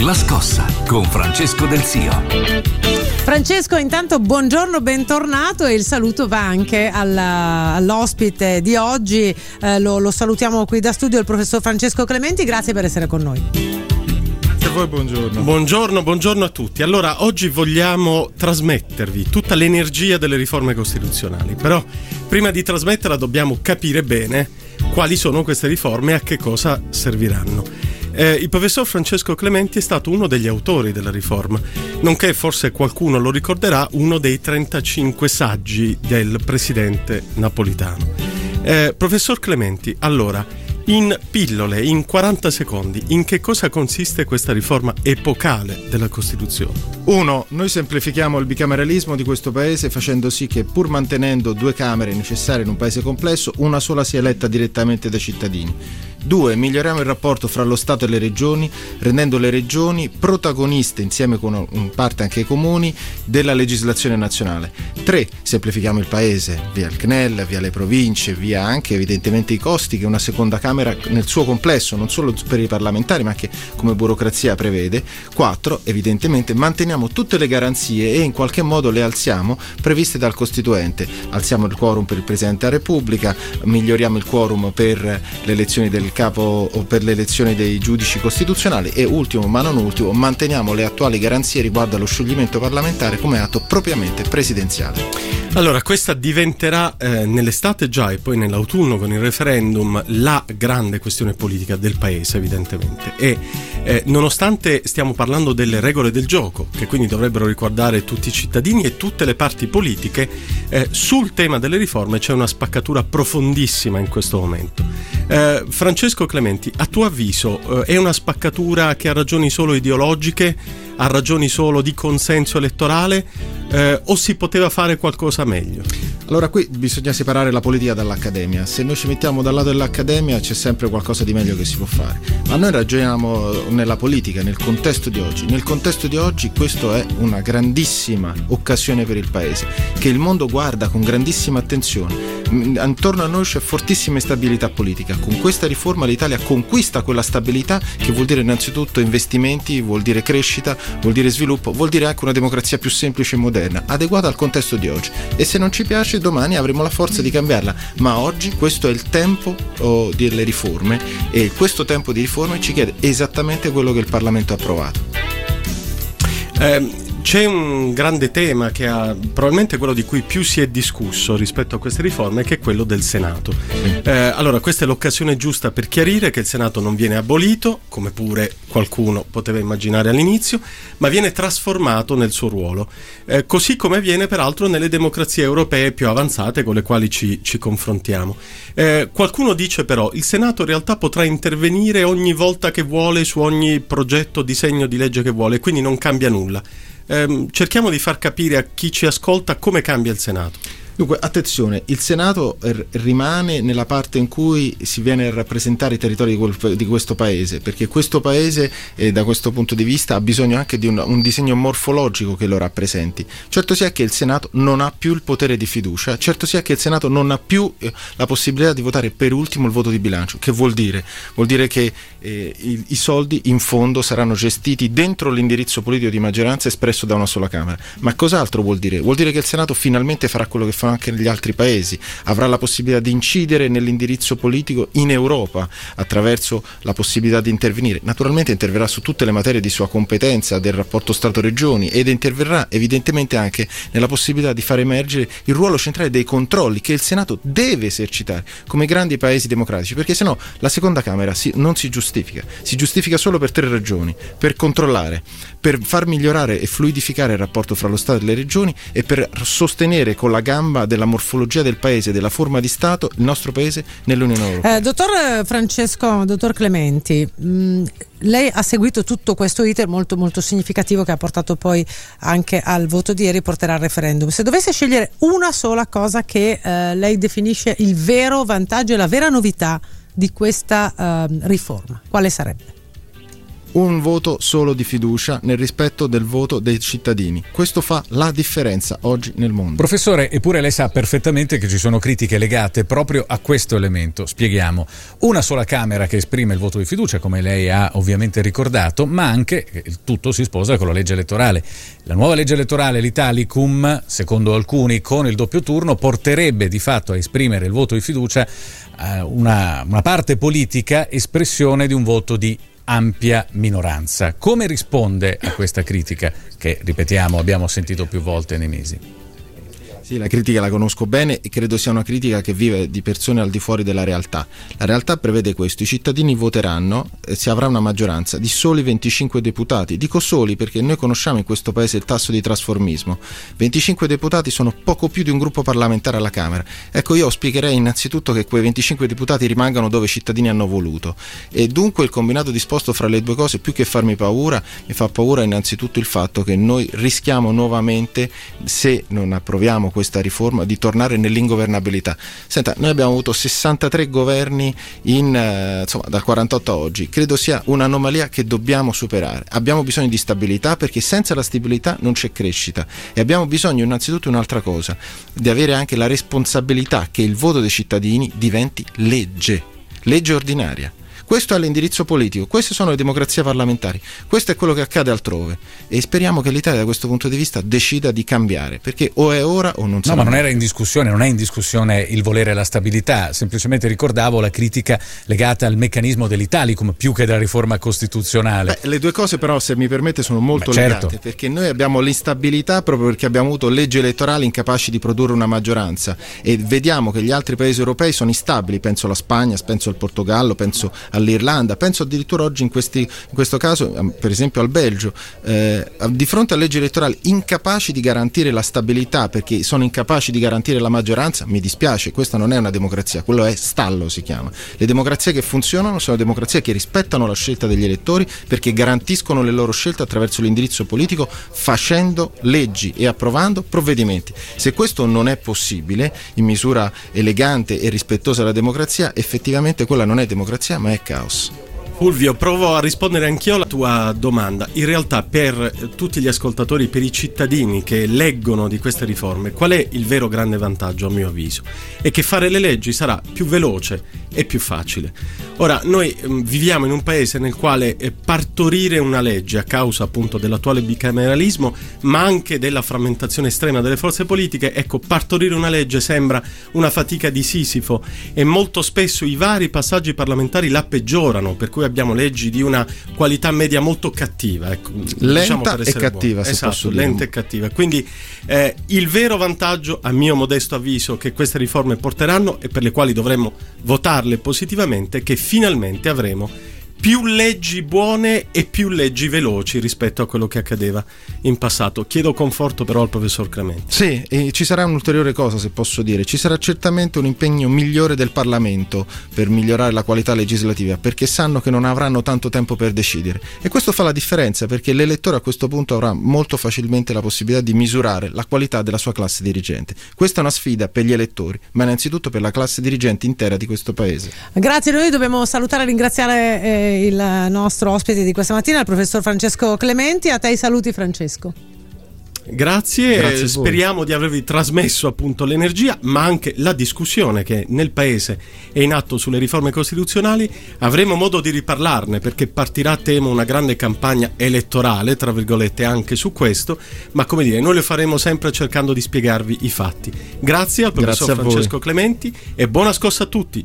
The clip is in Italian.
La Scossa con Francesco Delzio. Francesco, intanto buongiorno, bentornato, e il saluto va anche all'ospite di oggi, lo salutiamo qui da studio, il professor Francesco Clementi, grazie per essere con noi. A voi, buongiorno. Buongiorno a tutti. Allora, oggi vogliamo trasmettervi tutta l'energia delle riforme costituzionali, però prima di trasmetterla dobbiamo capire bene quali sono queste riforme e a che cosa serviranno. Il professor Francesco Clementi è stato uno degli autori della riforma, nonché, forse qualcuno lo ricorderà, uno dei 35 saggi del presidente Napolitano. Professor Clementi, allora, in pillole, in 40 secondi, in che cosa consiste questa riforma epocale della Costituzione? 1. Noi semplifichiamo il bicameralismo di questo Paese facendo sì che, pur mantenendo due camere necessarie in un Paese complesso, una sola sia eletta direttamente dai cittadini. 2. Miglioriamo il rapporto fra lo Stato e le Regioni, rendendo le Regioni protagoniste, insieme con in parte anche i Comuni, della legislazione nazionale. 3. Semplifichiamo il Paese, via il CNEL, via le province, via anche evidentemente i costi che una seconda Camera nel suo complesso, non solo per i parlamentari, ma anche come burocrazia, prevede. 4. Evidentemente manteniamo tutte le garanzie e in qualche modo le alziamo, previste dal Costituente. Alziamo il quorum per il Presidente della Repubblica, miglioriamo il quorum per le elezioni del capo o per l'elezione dei giudici costituzionali e, ultimo ma non ultimo, manteniamo le attuali garanzie riguardo allo scioglimento parlamentare come atto propriamente presidenziale. Allora, questa diventerà nell'estate già e poi nell'autunno con il referendum la grande questione politica del Paese, evidentemente, e nonostante stiamo parlando delle regole del gioco, che quindi dovrebbero riguardare tutti i cittadini e tutte le parti politiche, sul tema delle riforme c'è una spaccatura profondissima in questo momento. Francesco Clementi, a tuo avviso è una spaccatura che ha ragioni solo ideologiche, ha ragioni solo di consenso elettorale, o si poteva fare qualcosa meglio? Allora, qui bisogna separare la politica dall'accademia. Se noi ci mettiamo dal lato dell'accademia c'è sempre qualcosa di meglio che si può fare, ma noi ragioniamo nella politica, nel contesto di oggi. Nel contesto di oggi questa è una grandissima occasione per il Paese, che il mondo guarda con grandissima attenzione. Intorno a noi c'è fortissima instabilità politica. Con questa riforma l'Italia conquista quella stabilità, che vuol dire innanzitutto investimenti, vuol dire crescita, vuol dire sviluppo, vuol dire anche una democrazia più semplice e moderna, adeguata al contesto di oggi. E se non ci piace, domani avremo la forza di cambiarla, ma oggi questo è il tempo delle riforme, e questo tempo di riforme ci chiede esattamente quello che il Parlamento ha approvato. C'è un grande tema che ha probabilmente quello di cui più si è discusso rispetto a queste riforme, che è quello del Senato. Allora, questa è l'occasione giusta per chiarire che il Senato non viene abolito, come pure qualcuno poteva immaginare all'inizio, ma viene trasformato nel suo ruolo, così come avviene peraltro nelle democrazie europee più avanzate con le quali ci confrontiamo. Qualcuno dice però il Senato in realtà potrà intervenire ogni volta che vuole su ogni progetto, disegno di legge che vuole, quindi non cambia nulla. Cerchiamo di far capire a chi ci ascolta come cambia il Senato. Dunque, attenzione, il Senato rimane nella parte in cui si viene a rappresentare i territori di questo Paese, perché questo Paese, da questo punto di vista, ha bisogno anche di un disegno morfologico che lo rappresenti. Certo sia che il Senato non ha più il potere di fiducia, certo sia che il Senato non ha più la possibilità di votare per ultimo il voto di bilancio. Che vuol dire? Vuol dire che i soldi in fondo saranno gestiti dentro l'indirizzo politico di maggioranza espresso da una sola Camera. Ma cos'altro vuol dire? Vuol dire che il Senato finalmente farà quello che fa anche negli altri paesi, avrà la possibilità di incidere nell'indirizzo politico in Europa attraverso la possibilità di intervenire. Naturalmente interverrà su tutte le materie di sua competenza del rapporto Stato-Regioni, ed interverrà evidentemente anche nella possibilità di far emergere il ruolo centrale dei controlli che il Senato deve esercitare come grandi paesi democratici, perché sennò la seconda Camera non si giustifica. Si giustifica solo per tre ragioni: per controllare, per far migliorare e fluidificare il rapporto fra lo Stato e le Regioni, e per sostenere con la gamba della morfologia del Paese, della forma di Stato, il nostro Paese nell'Unione Europea. Dottor Clementi, lei ha seguito tutto questo iter molto molto significativo, che ha portato poi anche al voto di ieri, porterà al referendum. Se dovesse scegliere una sola cosa che lei definisce il vero vantaggio e la vera novità di questa riforma, quale sarebbe? un voto solo di fiducia nel rispetto del voto dei cittadini. Questo fa la differenza oggi nel mondo. Professore, eppure lei sa perfettamente che ci sono critiche legate proprio a questo elemento. Spieghiamo: una sola Camera che esprime il voto di fiducia, come lei ha ovviamente ricordato, ma anche il tutto si sposa con la legge elettorale. La nuova legge elettorale, l'Italicum, secondo alcuni con il doppio turno, porterebbe di fatto a esprimere il voto di fiducia una parte politica espressione di un voto di ampia minoranza. Come risponde a questa critica che, ripetiamo, abbiamo sentito più volte nei mesi? Sì, la critica la conosco bene e credo sia una critica che vive di persone al di fuori della realtà. La realtà prevede questo: i cittadini voteranno, si avrà una maggioranza di soli 25 deputati. Dico soli perché noi conosciamo in questo paese il tasso di trasformismo. 25 deputati sono poco più di un gruppo parlamentare alla Camera. Ecco, io auspicherei innanzitutto che quei 25 deputati rimangano dove i cittadini hanno voluto, e dunque il combinato disposto fra le due cose, più che farmi paura, mi fa paura innanzitutto il fatto che noi rischiamo nuovamente, se non approviamo questa riforma, di tornare nell'ingovernabilità. Senta, noi abbiamo avuto 63 governi dal 48 a oggi. Credo sia un'anomalia che dobbiamo superare. Abbiamo bisogno di stabilità, perché senza la stabilità non c'è crescita, e abbiamo bisogno innanzitutto un'altra cosa: di avere anche la responsabilità che il voto dei cittadini diventi legge ordinaria. Questo è l'indirizzo politico, queste sono le democrazie parlamentari, questo è quello che accade altrove, e speriamo che l'Italia da questo punto di vista decida di cambiare, perché o è ora o non sarà. No, ma non è in discussione il volere e la stabilità, semplicemente ricordavo la critica legata al meccanismo dell'Italicum più che della riforma costituzionale. Le due cose però, se mi permette, sono molto legate, perché noi abbiamo l'instabilità proprio perché abbiamo avuto leggi elettorali incapaci di produrre una maggioranza, e vediamo che gli altri paesi europei sono instabili, penso alla Spagna, penso al Portogallo, penso all'Irlanda, penso addirittura oggi in questo caso per esempio al Belgio, di fronte a leggi elettorali incapaci di garantire la stabilità perché sono incapaci di garantire la maggioranza. Mi dispiace, questa non è una democrazia, quello è stallo, si chiama. Le democrazie che funzionano sono democrazie che rispettano la scelta degli elettori, perché garantiscono le loro scelte attraverso l'indirizzo politico, facendo leggi e approvando provvedimenti. Se questo non è possibile in misura elegante e rispettosa della democrazia, effettivamente quella non è democrazia ma è caos. Fulvio, provo a rispondere anch'io alla tua domanda. In realtà, per tutti gli ascoltatori, per i cittadini che leggono di queste riforme, qual è il vero grande vantaggio, a mio avviso? È che fare le leggi sarà più veloce e più facile. Ora, noi viviamo in un paese nel quale partorire una legge, a causa appunto dell'attuale bicameralismo, ma anche della frammentazione estrema delle forze politiche, ecco, partorire una legge sembra una fatica di Sisifo, e molto spesso i vari passaggi parlamentari la peggiorano, per cui abbiamo leggi di una qualità media molto cattiva, ecco, lenta, diciamo, per essere e cattiva, se esatto, posso dire. Lenta e cattiva. Quindi il vero vantaggio, a mio modesto avviso, che queste riforme porteranno, e per le quali dovremmo votarle positivamente, è che finalmente avremo più leggi buone e più leggi veloci rispetto a quello che accadeva in passato. Chiedo conforto però al professor Clementi. Sì, e ci sarà un'ulteriore cosa, se posso dire: ci sarà certamente un impegno migliore del Parlamento per migliorare la qualità legislativa, perché sanno che non avranno tanto tempo per decidere, e questo fa la differenza, perché l'elettore a questo punto avrà molto facilmente la possibilità di misurare la qualità della sua classe dirigente. Questa è una sfida per gli elettori, ma innanzitutto per la classe dirigente intera di questo paese. Grazie, noi dobbiamo salutare e ringraziare il nostro ospite di questa mattina, il professor Francesco Clementi. A te i saluti, Francesco. Grazie speriamo di avervi trasmesso appunto l'energia, ma anche la discussione che nel paese è in atto sulle riforme costituzionali. Avremo modo di riparlarne, perché partirà, temo, una grande campagna elettorale, tra virgolette, anche su questo, ma come dire, noi lo faremo sempre cercando di spiegarvi i fatti. Grazie al professor Francesco Clementi e buona scossa a tutti.